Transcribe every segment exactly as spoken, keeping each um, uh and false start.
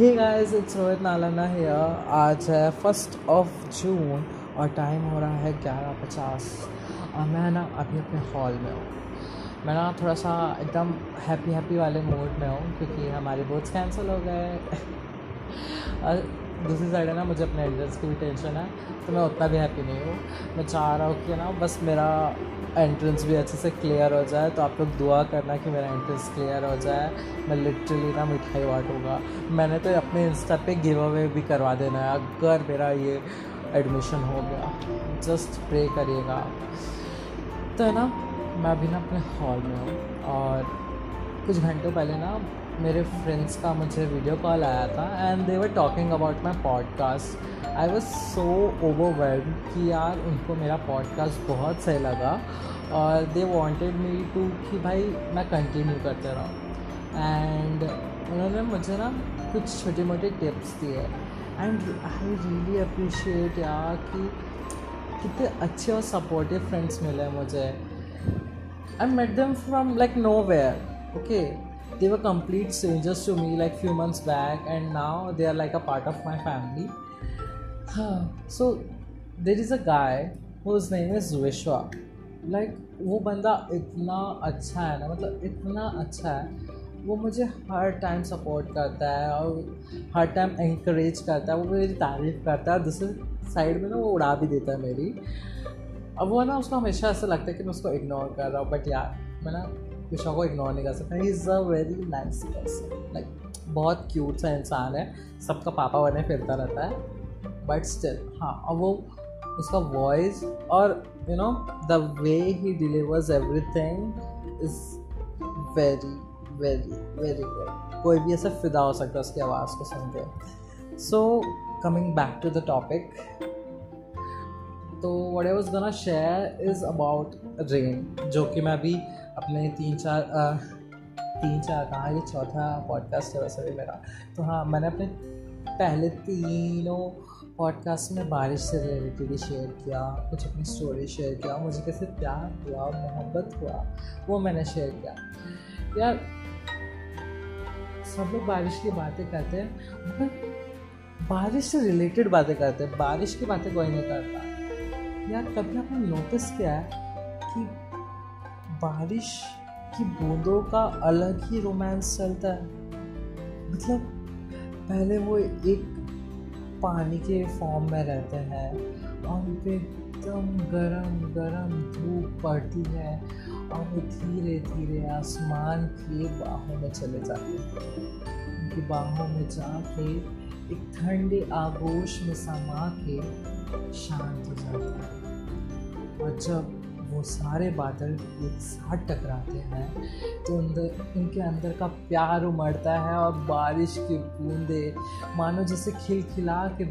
Hey guys, it's Rohit Nalana here. आज है first of June और टाइम हो रहा है ग्यारह पचास और मैं ना अभी अपने हॉल में हूँ। मैं ना थोड़ा सा एकदम हैप्पी हैप्पी वाले मूड में हूँ क्योंकि हमारे बोर्ड्स कैंसिल हो गए और दूसरी साइड है ना मुझे अपने एग्जाम्स की भी टेंशन है, तो मैं उतना भी हैप्पी नहीं हूँ। मैं चाह रहा हूँ कि ना बस मेरा एंट्रेंस भी अच्छे से क्लियर हो जाए, तो आप लोग दुआ करना कि मेरा एंट्रेंस क्लियर हो जाए। मैं लिटरली ना मिठाई बांटूँगा। मैंने तो अपने इंस्टा पे गिव अवे भी करवा देना है अगर मेरा ये एडमिशन हो गया। जस्ट प्रे करिएगा। तो है ना, मैं अभी ना अपने हॉल में हूँ और कुछ घंटों पहले ना मेरे फ्रेंड्स का मुझे वीडियो कॉल आया था and they were talking about my podcast. I was so overwhelmed कि यार उनको मेरा पॉडकास्ट बहुत सही लगा और दे वॉन्टेड मी टू कि भाई मैं कंटिन्यू करते रहा। एंड उन्होंने मुझे ना कुछ छोटे मोटे टिप्स दिए एंड आई रियली अप्रिशिएट यार कि कितने अच्छे और सपोर्टिव फ्रेंड्स मिले मुझे। I met them from like nowhere, okay. They were complete strangers to me like few months back and now they are like a part of my family. So there is a guy whose name is Vishwa. Like वो बंदा इतना अच्छा है ना, मतलब इतना अच्छा है। वो मुझे हर टाइम सपोर्ट करता है और हर टाइम encourage करता है। वो मेरी तारीफ़ करता है, दूसरी साइड में ना वो उड़ा भी देता है मेरी। अब वो ना उसको हमेशा ऐसा लगता है कि मैं उसको इग्नोर कर रहा हूँ, बट यार मैं ना विशा को इग्नोर नहीं कर सकता। He is a very nice person, like बहुत क्यूट सा इंसान है, सबका पापा बने फिरता रहता है, बट स्टिल हाँ। और वो उसका वॉइस और you know the way he delivers everything is very very very good. कोई भी ऐसा फिदा हो सकता है उसकी आवाज़ को सुन के। So coming back to the topic, तो what I was gonna share is about rain, जो कि मैं अभी अपने तीन चार आ, तीन चार कहाँ ये चौथा पॉडकास्ट है वैसे भी मेरा। तो हाँ, मैंने अपने पहले तीनों पॉडकास्ट में बारिश से रिलेटेड शेयर किया, कुछ अपनी स्टोरी शेयर किया, मुझे कैसे प्यार हुआ मोहब्बत हुआ वो मैंने शेयर किया। यार सब लोग बारिश की बातें करते हैं, मगर बारिश से रिलेटेड बातें करते हैं, बारिश की बातें कोई नहीं करता। यार कभी आपने नोटिस किया है कि बारिश की बूंदों का अलग ही रोमांस चलता है? मतलब पहले वो एक पानी के फॉर्म में रहते हैं और उन पर एकदम गरम गरम धूप पड़ती है और वो धीरे धीरे आसमान की बाहों में चले जाते हैं। उनकी बाहों में जाके एक ठंडे आगोश में समा के शांत हो जाता है और जब वो सारे बादल एक साथ टकराते हैं तो अंदर उनके अंदर का प्यार उमड़ता है और बारिश की बूंदे मानो जैसे खिलखिला के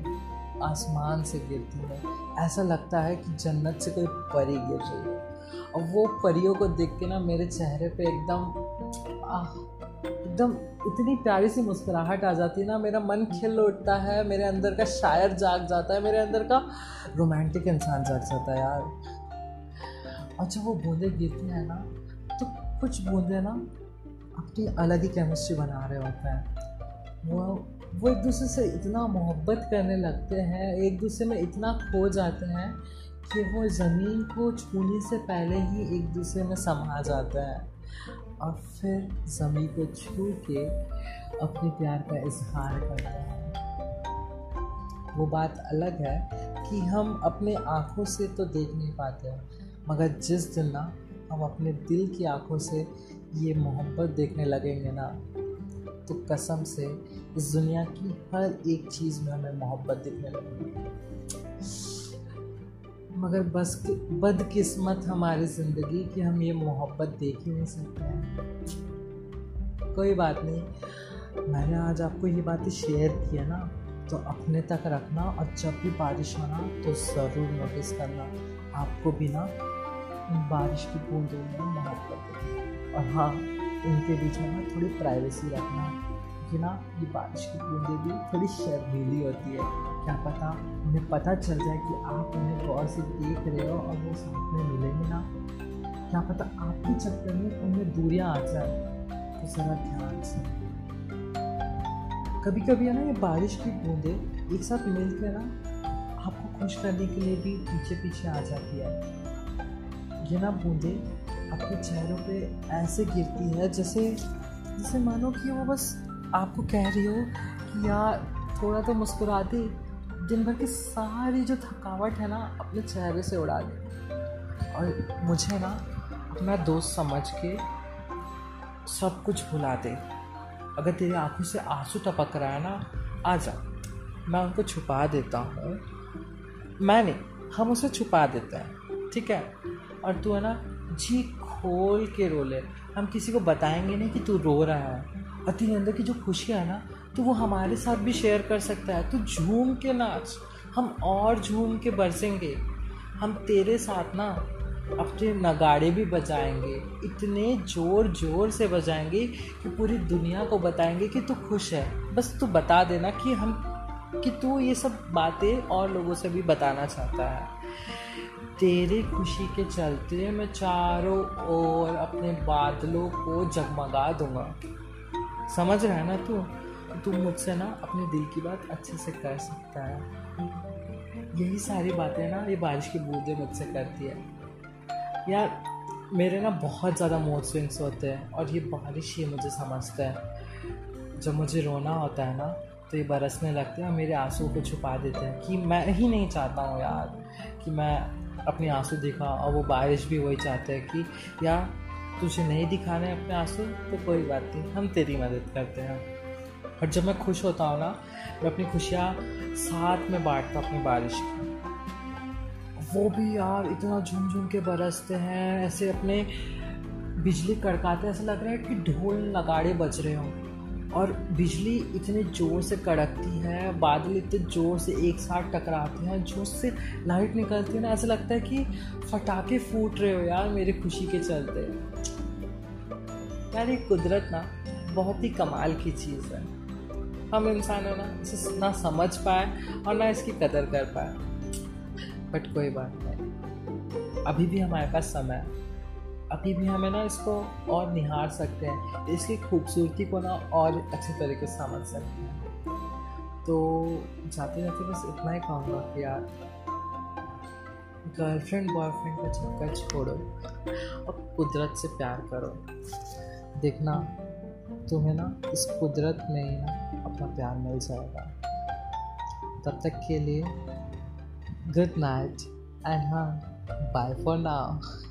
आसमान से गिरती हैं। ऐसा लगता है कि जन्नत से कोई परी गिर रही है। और वो परियों को देख के ना मेरे चेहरे पे एकदम आह एकदम इतनी प्यारी सी मुस्कुराहट आ जाती है ना, मेरा मन खिल उठता है, मेरे अंदर का शायर जाग जाता है, मेरे अंदर का रोमांटिक इंसान जाग जाता है यार। और जब वो बूंदे गिरती हैं ना तो कुछ बूंदे ना अपनी अलग ही केमिस्ट्री बना रहे होते हैं। वो वो एक दूसरे से इतना मोहब्बत करने लगते हैं, एक दूसरे में इतना खो जाते हैं कि वो ज़मीन को छूने से पहले ही एक दूसरे में समा जाते हैं और फिर ज़मीन को छू के अपने प्यार का इजहार करते हैं। वो बात अलग है कि हम अपने आँखों से तो देख नहीं पाते हैं, मगर जिस दिन ना हम अपने दिल की आंखों से ये मोहब्बत देखने लगेंगे ना, तो कसम से इस दुनिया की हर एक चीज़ में हमें मोहब्बत दिखने लगेगी। मगर बस बदकिस्मत हमारी ज़िंदगी कि हम ये मोहब्बत देख ही नहीं सकते हैं। कोई बात नहीं, मैंने आज आपको ये बातें शेयर की है ना, तो अपने तक रखना और जब भी बारिश होना तो ज़रूर नोटिस करना। आपको भी ना बारिश की बूंदों में मोहब्बत, और हाँ इनके बीच में ना थोड़ी प्राइवेसी रखना कि ना ये बारिश की बूंदें भी थोड़ी शर्मीली होती है। क्या पता उन्हें पता चल जाए कि आप उन्हें गौर से देख रहे हो और वो साथ में मिलेंगे ना, क्या पता आपके चक्कर में उनमें दूरियां आ जाए, तो ज़रा ध्यान से। कभी कभी है ना ये बारिश की बूंदें एक साथ मिलकर ना आपको खुश करने के लिए भी पीछे पीछे आ जाती है। ये ना बूंदें आपके चेहरों पे ऐसे गिरती है जैसे जैसे मानो कि वो बस आपको कह रही हो कि यार थोड़ा तो मुस्कुरा दे, दिन भर की सारी जो थकावट है ना अपने चेहरे से उड़ा दे। और मुझे ना अपना दोस्त समझ के सब कुछ भुला दे। अगर तेरी आंखों से आंसू टपक रहा है ना, आ जा, मैं उनको छुपा देता हूँ, मैंने हम उसे छुपा देते हैं, ठीक है। और तू है ना जी खोल के रो ले, हम किसी को बताएंगे नहीं कि तू रो रहा है। और तेरे अंदर की जो खुशी है ना तो वो हमारे साथ भी शेयर कर सकता है। तू झूम के नाच, हम और झूम के बरसेंगे, हम तेरे साथ ना अपने नगाड़े भी बजाएंगे, इतने ज़ोर ज़ोर से बजाएंगे कि पूरी दुनिया को बताएंगे कि तू खुश है। बस तू बता देना कि हम कि तू ये सब बातें और लोगों से भी बताना चाहता है। तेरी खुशी के चलते मैं चारों ओर अपने बादलों को जगमगा दूंगा, समझ रहा है ना तू तू मुझसे ना अपने दिल की बात अच्छे से कर सकता है। यही सारी बातें ना ये बारिश की बूंदें मुझसे करती है। यार मेरे ना बहुत ज़्यादा मूड स्विंग्स होते हैं और ये बारिश ही मुझे समझता है। जब मुझे रोना होता है ना तो ये बरसने लगते हैं और मेरे आंसू को छुपा देते हैं कि मैं ही नहीं चाहता हूँ यार कि मैं अपने आंसू दिखा। और वो बारिश भी वही चाहते हैं कि यार तुझे नहीं दिखाने अपने आंसू तो कोई बात नहीं, हम तेरी मदद करते हैं। और जब मैं खुश होता हूँ ना मैं अपनी खुशियाँ साथ में बांटता अपनी बारिश की। वो भी यार इतना झूम झूम के बरसते हैं, ऐसे अपने बिजली कड़काते, ऐसा लग रहा है कि ढोल नगाड़े बज रहे हों। और बिजली इतने ज़ोर से कड़कती है, बादल इतने ज़ोर से एक साथ टकराते हैं, जोर से लाइट निकलती है ना, ऐसा लगता है कि फटाके फूट रहे हो यार मेरी खुशी के चलते। यार ये कुदरत ना बहुत ही कमाल की चीज़ है। हम इंसान है ना इसे ना समझ पाए और ना इसकी कदर कर पाए, बट कोई बात नहीं, अभी भी हमारे पास समय है, अभी भी हमें ना इसको और निहार सकते हैं, इसकी खूबसूरती को ना और अच्छे तरीके से समझ सकते हैं। तो जाते जाते बस इतना ही कहूँगा कि यार गर्लफ्रेंड बॉयफ्रेंड का चक्कर छोड़ो और कुदरत से प्यार करो। देखना तुम्हें ना इस कुदरत में ही ना अपना प्यार मिल जाएगा। तब तक के लिए गुड नाइट एंड हाँ बाय फॉर नाउ।